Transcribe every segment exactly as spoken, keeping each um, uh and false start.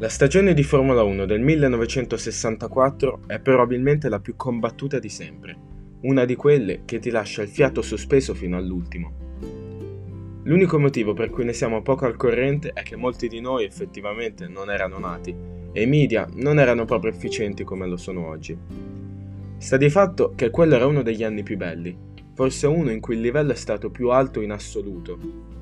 La stagione di Formula uno del millenovecentosessantaquattro è probabilmente la più combattuta di sempre, una di quelle che ti lascia il fiato sospeso fino all'ultimo. L'unico motivo per cui ne siamo poco al corrente è che molti di noi effettivamente non erano nati e i media non erano proprio efficienti come lo sono oggi. Sta di fatto che quello era uno degli anni più belli, forse uno in cui il livello è stato più alto in assoluto.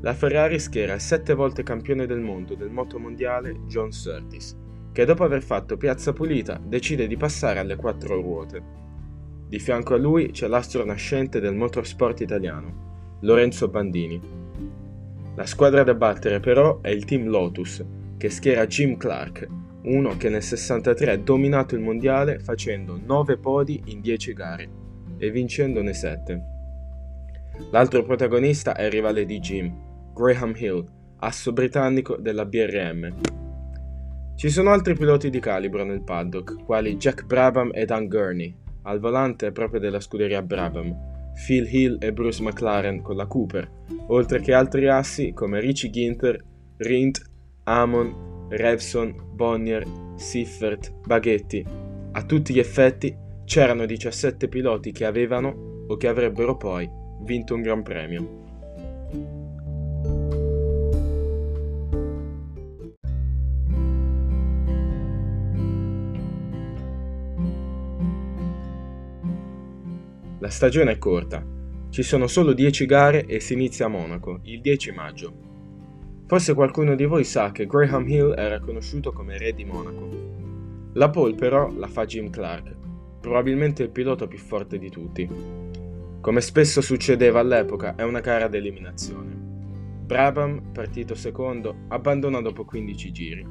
La Ferrari schiera sette volte campione del mondo del moto mondiale John Surtees, che dopo aver fatto piazza pulita decide di passare alle quattro ruote. Di fianco a lui c'è l'astro nascente del motorsport italiano, Lorenzo Bandini. La squadra da battere però è il team Lotus, che schiera Jim Clark, uno che nel sessantatré ha dominato il mondiale facendo nove podi in dieci gare e vincendone sette. L'altro protagonista è il rivale di Jim, Graham Hill, asso britannico della B R M. Ci sono altri piloti di calibro nel paddock, quali Jack Brabham e Dan Gurney, al volante proprio della scuderia Brabham, Phil Hill e Bruce McLaren con la Cooper, oltre che altri assi come Richie Ginther, Rindt, Amon, Revson, Bonnier, Siffert, Baghetti. A tutti gli effetti c'erano diciassette piloti che avevano o che avrebbero poi vinto un gran premio. La stagione è corta, ci sono solo dieci gare e si inizia a Monaco, il dieci maggio. Forse qualcuno di voi sa che Graham Hill era conosciuto come re di Monaco. La pole però la fa Jim Clark, probabilmente il pilota più forte di tutti. Come spesso succedeva all'epoca, è una gara ad eliminazione. Brabham, partito secondo, abbandona dopo quindici giri.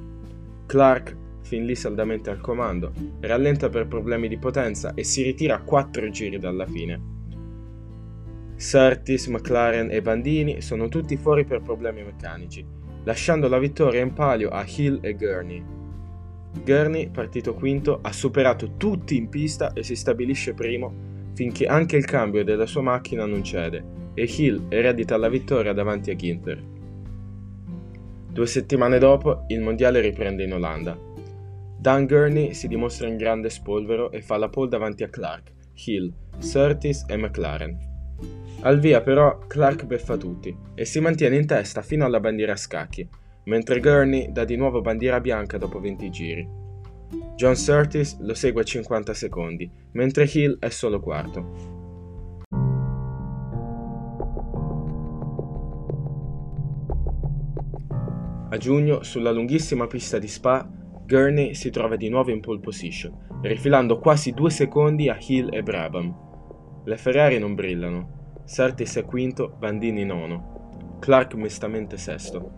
Clark, fin lì saldamente al comando, rallenta per problemi di potenza e si ritira a quattro giri dalla fine. Surtees, McLaren e Bandini sono tutti fuori per problemi meccanici, lasciando la vittoria in palio a Hill e Gurney. Gurney, partito quinto, ha superato tutti in pista e si stabilisce primo finché anche il cambio della sua macchina non cede e Hill eredita la vittoria davanti a Ginther. Due settimane dopo, il mondiale riprende in Olanda. Dan Gurney si dimostra in grande spolvero e fa la pole davanti a Clark, Hill, Surtees e McLaren. Al via però Clark beffa tutti e si mantiene in testa fino alla bandiera a scacchi, mentre Gurney dà di nuovo bandiera bianca dopo venti giri. John Surtees lo segue a cinquanta secondi, mentre Hill è solo quarto. A giugno, sulla lunghissima pista di Spa, Gurney si trova di nuovo in pole position, rifilando quasi due secondi a Hill e Brabham. Le Ferrari non brillano, Surtees è quinto, Bandini nono, Clark mestamente sesto.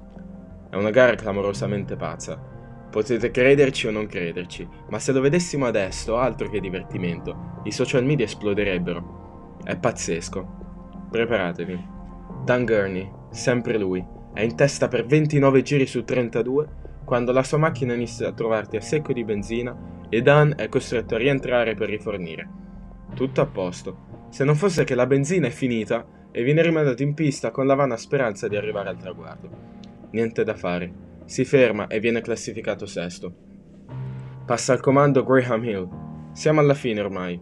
È una gara clamorosamente pazza. Potete crederci o non crederci, ma se lo vedessimo adesso, altro che divertimento, i social media esploderebbero. È pazzesco. Preparatevi. Dan Gurney, sempre lui, è in testa per ventinove giri su trentadue, quando la sua macchina inizia a trovarti a secco di benzina e Dan è costretto a rientrare per rifornire. Tutto a posto, se non fosse che la benzina è finita e viene rimandato in pista con la vana speranza di arrivare al traguardo. Niente da fare, si ferma e viene classificato sesto. Passa al comando Graham Hill, siamo alla fine ormai.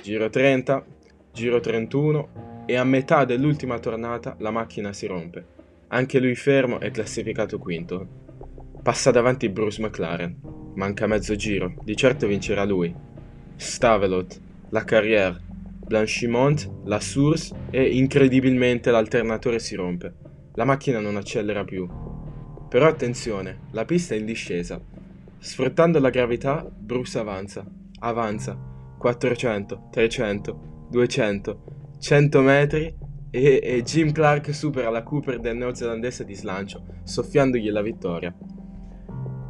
Giro trenta, giro trentuno e a metà dell'ultima tornata la macchina si rompe. Anche lui fermo è classificato quinto. Passa davanti Bruce McLaren, manca mezzo giro, di certo vincerà lui. Stavelot, la Carrière, Blanchimont, la Source e incredibilmente l'alternatore si rompe. La macchina non accelera più. Però attenzione, la pista è in discesa. Sfruttando la gravità, Bruce avanza, avanza, quattrocento, trecento, duecento, cento metri e, e Jim Clark supera la Cooper del neozelandese di slancio, soffiandogli la vittoria.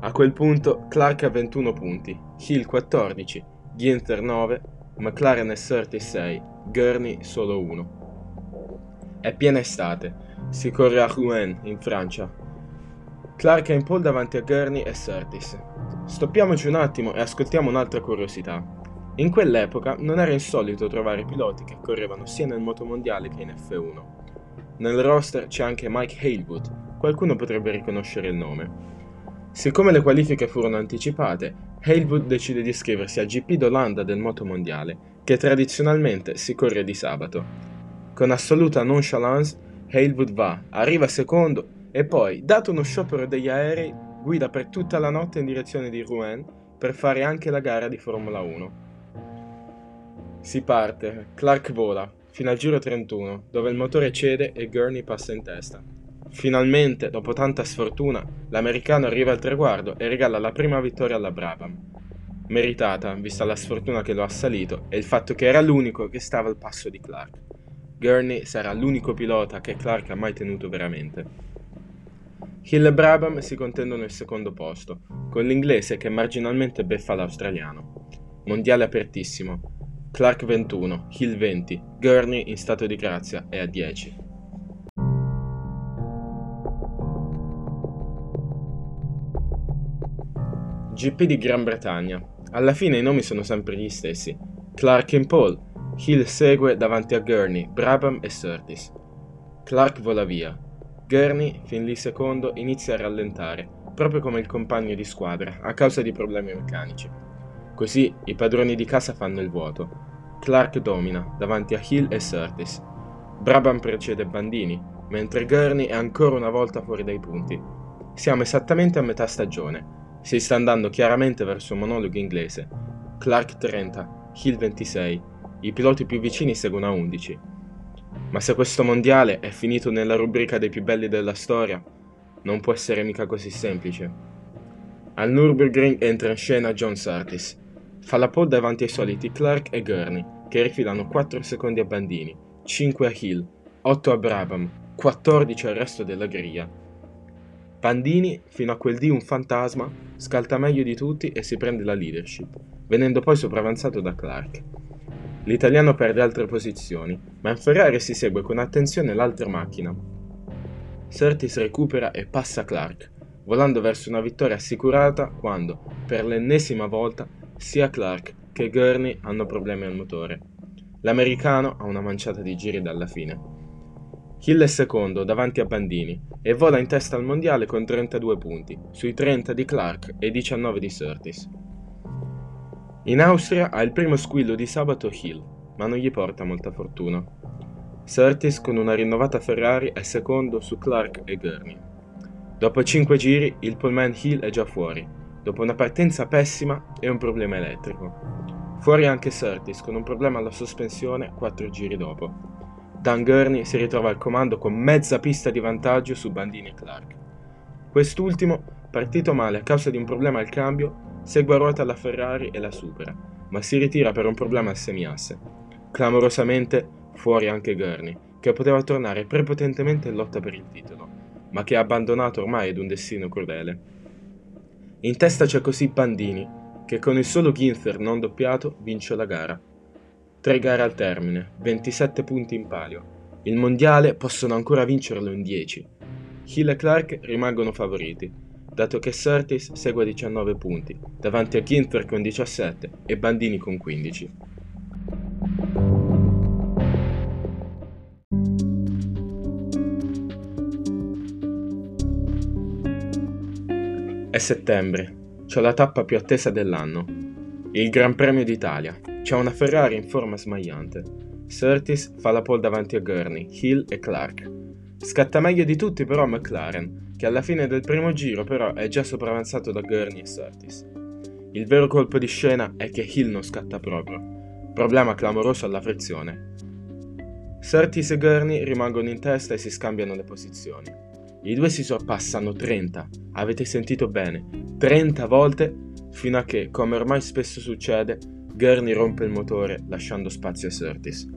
A quel punto Clark ha ventuno punti, Hill quattordici, Ginther nove, McLaren e Surtees sei, Gurney solo uno. È piena estate, si corre a Rouen in Francia. Clark è in pole davanti a Gurney e Surtees. Stoppiamoci un attimo e ascoltiamo un'altra curiosità. In quell'epoca non era insolito trovare piloti che correvano sia nel motomondiale che in F uno. Nel roster c'è anche Mike Hailwood, qualcuno potrebbe riconoscere il nome. Siccome le qualifiche furono anticipate, Hailwood decide di iscriversi al G P d'Olanda del motomondiale, che tradizionalmente si corre di sabato. Con assoluta nonchalance, Hailwood va, arriva secondo e poi, dato uno sciopero degli aerei, guida per tutta la notte in direzione di Rouen per fare anche la gara di Formula uno. Si parte, Clark vola, fino al giro trentuno, dove il motore cede e Gurney passa in testa. Finalmente, dopo tanta sfortuna, l'americano arriva al traguardo e regala la prima vittoria alla Brabham. Meritata, vista la sfortuna che lo ha assalito e il fatto che era l'unico che stava al passo di Clark. Gurney sarà l'unico pilota che Clark ha mai tenuto veramente. Hill e Brabham si contendono il secondo posto, con l'inglese che marginalmente beffa l'australiano. Mondiale apertissimo. Clark ventuno, Hill venti, Gurney in stato di grazia è a dieci. G P di Gran Bretagna. Alla fine i nomi sono sempre gli stessi. Clark in pole, Hill segue davanti a Gurney, Brabham e Surtees. Clark vola via. Gurney, fin lì secondo, inizia a rallentare, proprio come il compagno di squadra, a causa di problemi meccanici. Così i padroni di casa fanno il vuoto. Clark domina, davanti a Hill e Surtees. Brabham precede Bandini, mentre Gurney è ancora una volta fuori dai punti. Siamo esattamente a metà stagione. Si sta andando chiaramente verso un monologo inglese. Clark trenta, Hill ventisei, i piloti più vicini seguono a undici. Ma se questo mondiale è finito nella rubrica dei più belli della storia, non può essere mica così semplice. Al Nürburgring entra in scena John Surtees. Fa la pole davanti ai soliti Clark e Gurney, che rifilano quattro secondi a Bandini, cinque a Hill, otto a Brabham, quattordici al resto della griglia. Bandini, fino a quel dì un fantasma, scalta meglio di tutti e si prende la leadership, venendo poi sopravanzato da Clark. L'italiano perde altre posizioni, ma in Ferrari si segue con attenzione l'altra macchina. Surtees recupera e passa Clark, volando verso una vittoria assicurata quando, per l'ennesima volta, sia Clark che Gurney hanno problemi al motore. L'americano ha una manciata di giri dalla fine. Hill è secondo davanti a Bandini e vola in testa al mondiale con trentadue punti, sui trenta di Clark e diciannove di Surtees. In Austria ha il primo squillo di sabato Hill, ma non gli porta molta fortuna. Surtees con una rinnovata Ferrari è secondo su Clark e Gurney. Dopo cinque giri il poleman Hill è già fuori, dopo una partenza pessima e un problema elettrico. Fuori anche Surtees con un problema alla sospensione quattro giri dopo. Dan Gurney si ritrova al comando con mezza pista di vantaggio su Bandini e Clark. Quest'ultimo, partito male a causa di un problema al cambio, segue a ruota la Ferrari e la supera, ma si ritira per un problema al semiasse. Clamorosamente fuori anche Gurney, che poteva tornare prepotentemente in lotta per il titolo, ma che ha abbandonato ormai ad un destino crudele. In testa c'è così Bandini, che con il solo Ginther non doppiato vince la gara. Tre gare al termine, ventisette punti in palio. Il mondiale possono ancora vincerlo in dieci. Hill e Clark rimangono favoriti, dato che Surtees segue a diciannove punti, davanti a Ginther con diciassette e Bandini con quindici. È settembre, c'è la tappa più attesa dell'anno, il Gran Premio d'Italia. C'è una Ferrari in forma smagliante. Surtees fa la pole davanti a Gurney, Hill e Clark. Scatta meglio di tutti però McLaren, che alla fine del primo giro però è già sopravanzato da Gurney e Surtees. Il vero colpo di scena è che Hill non scatta proprio. Problema clamoroso alla frizione. Surtees e Gurney rimangono in testa e si scambiano le posizioni. I due si sorpassano trenta, avete sentito bene, trenta volte, fino a che, come ormai spesso succede, Gurney rompe il motore lasciando spazio a Surtees.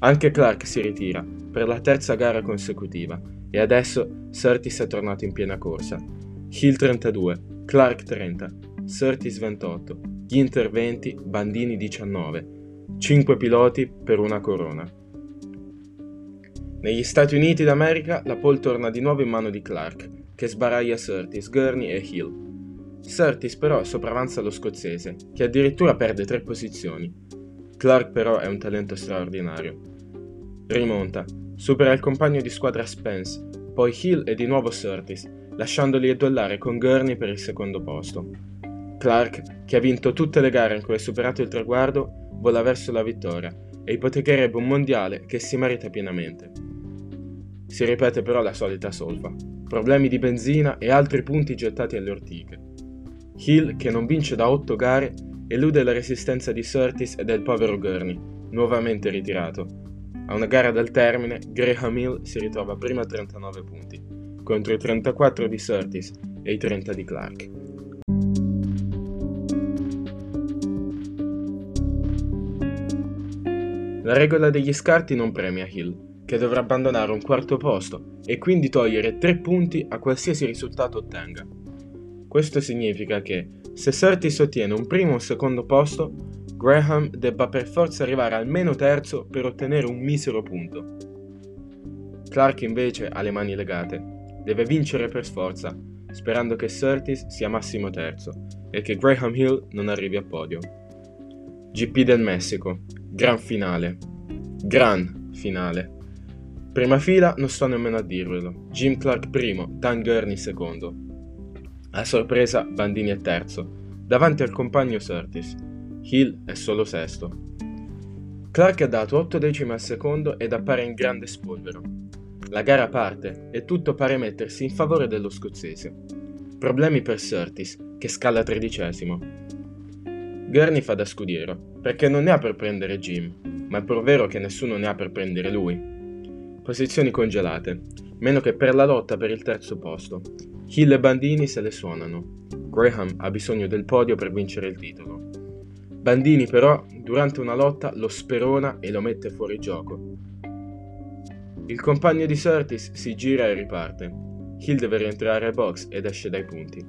Anche Clark si ritira per la terza gara consecutiva e adesso Surtees è tornato in piena corsa. Hill trentadue, Clark trenta, Surtees ventotto, Ginther venti, Bandini diciannove. cinque piloti per una corona. Negli Stati Uniti d'America la pole torna di nuovo in mano di Clark, che sbaraglia Surtees, Gurney e Hill. Surtees però sopravanza lo scozzese, che addirittura perde tre posizioni. Clark però è un talento straordinario. Rimonta, supera il compagno di squadra Spence, poi Hill e di nuovo Surtees, lasciandoli duellare con Gurney per il secondo posto. Clark, che ha vinto tutte le gare in cui ha superato il traguardo, vola verso la vittoria e ipotecherebbe un mondiale che si merita pienamente. Si ripete però la solita solfa, problemi di benzina e altri punti gettati alle ortiche. Hill, che non vince da otto gare, elude la resistenza di Surtees e del povero Gurney, nuovamente ritirato. A una gara dal termine, Graham Hill si ritrova prima a trentanove punti, contro i trentaquattro di Surtees e i trenta di Clark. La regola degli scarti non premia Hill, che dovrà abbandonare un quarto posto e quindi togliere tre punti a qualsiasi risultato ottenga. Questo significa che, se Surtees ottiene un primo o un secondo posto, Graham debba per forza arrivare almeno terzo per ottenere un misero punto. Clark invece ha le mani legate, deve vincere per forza, sperando che Surtees sia massimo terzo e che Graham Hill non arrivi a podio. G P del Messico, gran finale, gran finale. Prima fila non sto nemmeno a dirvelo, Jim Clark primo, Dan Gurney secondo. A sorpresa Bandini è terzo, davanti al compagno Surtees. Hill è solo sesto. Clark ha dato otto decimi al secondo ed appare in grande spolvero. La gara parte e tutto pare mettersi in favore dello scozzese. Problemi per Surtees, che scala tredicesimo. Gurney fa da scudiero, perché non ne ha per prendere Jim, ma è pur vero che nessuno ne ha per prendere lui. Posizioni congelate, meno che per la lotta per il terzo posto. Hill e Bandini se le suonano. Graham ha bisogno del podio per vincere il titolo. Bandini però, durante una lotta, lo sperona e lo mette fuori gioco. Il compagno di Surtees si gira e riparte. Hill deve rientrare ai box ed esce dai punti.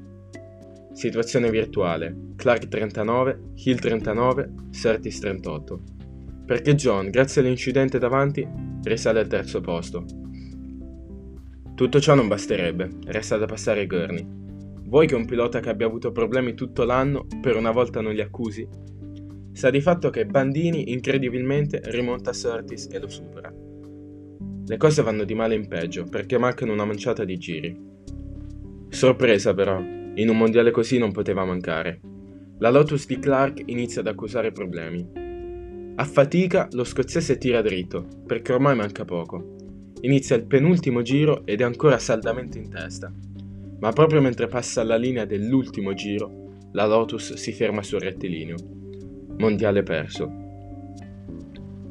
Situazione virtuale. Clark trentanove, Hill trentanove, Surtees trentotto. Perché John, grazie all'incidente davanti, risale al terzo posto. Tutto ciò non basterebbe, resta da passare Gurney. Vuoi che un pilota che abbia avuto problemi tutto l'anno per una volta non li accusi? Sta di fatto che Bandini incredibilmente rimonta Surtees e lo supera. Le cose vanno di male in peggio perché mancano una manciata di giri. Sorpresa però, in un mondiale così non poteva mancare. La Lotus di Clark inizia ad accusare problemi. A fatica lo scozzese tira dritto perché ormai manca poco. Inizia il penultimo giro ed è ancora saldamente in testa, ma proprio mentre passa la linea dell'ultimo giro, la Lotus si ferma sul rettilineo. Mondiale perso.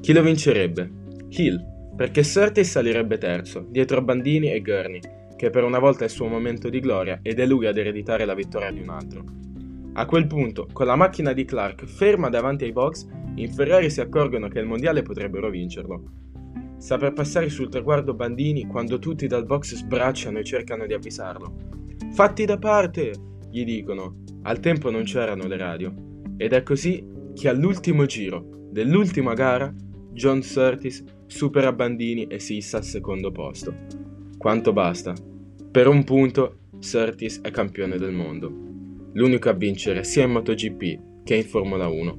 Chi lo vincerebbe? Hill, perché Surtees salirebbe terzo, dietro a Bandini e Gurney, che per una volta è il suo momento di gloria ed è lui ad ereditare la vittoria di un altro. A quel punto, con la macchina di Clark ferma davanti ai box, i Ferrari si accorgono che il mondiale potrebbero vincerlo. Sta per passare sul traguardo Bandini quando tutti dal box sbracciano e cercano di avvisarlo. «Fatti da parte!» gli dicono. Al tempo non c'erano le radio. Ed è così che all'ultimo giro dell'ultima gara John Surtees supera Bandini e si issa al secondo posto. Quanto basta. Per un punto Surtees è campione del mondo. L'unico a vincere sia in MotoGP che in Formula uno.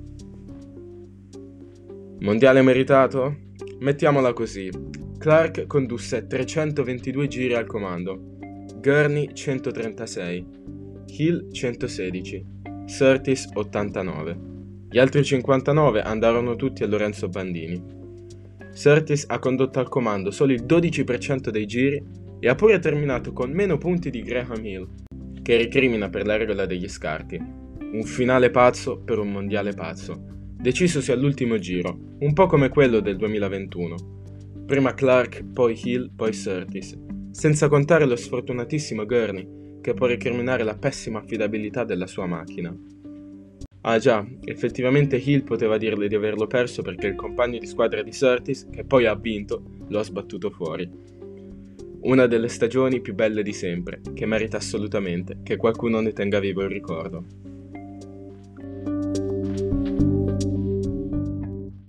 Mondiale meritato? Mettiamola così, Clark condusse trecentoventidue giri al comando, Gurney centotrentasei, Hill centosedici, Surtees ottantanove. Gli altri cinquantanove andarono tutti a Lorenzo Bandini. Surtees ha condotto al comando solo il dodici per cento dei giri e ha pure terminato con meno punti di Graham Hill, che ricrimina per la regola degli scarti. Un finale pazzo per un mondiale pazzo. Decisosi all'ultimo giro, un po' come quello del duemilaventuno. Prima Clark, poi Hill, poi Surtees, senza contare lo sfortunatissimo Gurney, che può recriminare la pessima affidabilità della sua macchina. Ah già, effettivamente Hill poteva dirle di averlo perso perché il compagno di squadra di Surtees, che poi ha vinto, lo ha sbattuto fuori. Una delle stagioni più belle di sempre, che merita assolutamente che qualcuno ne tenga vivo il ricordo.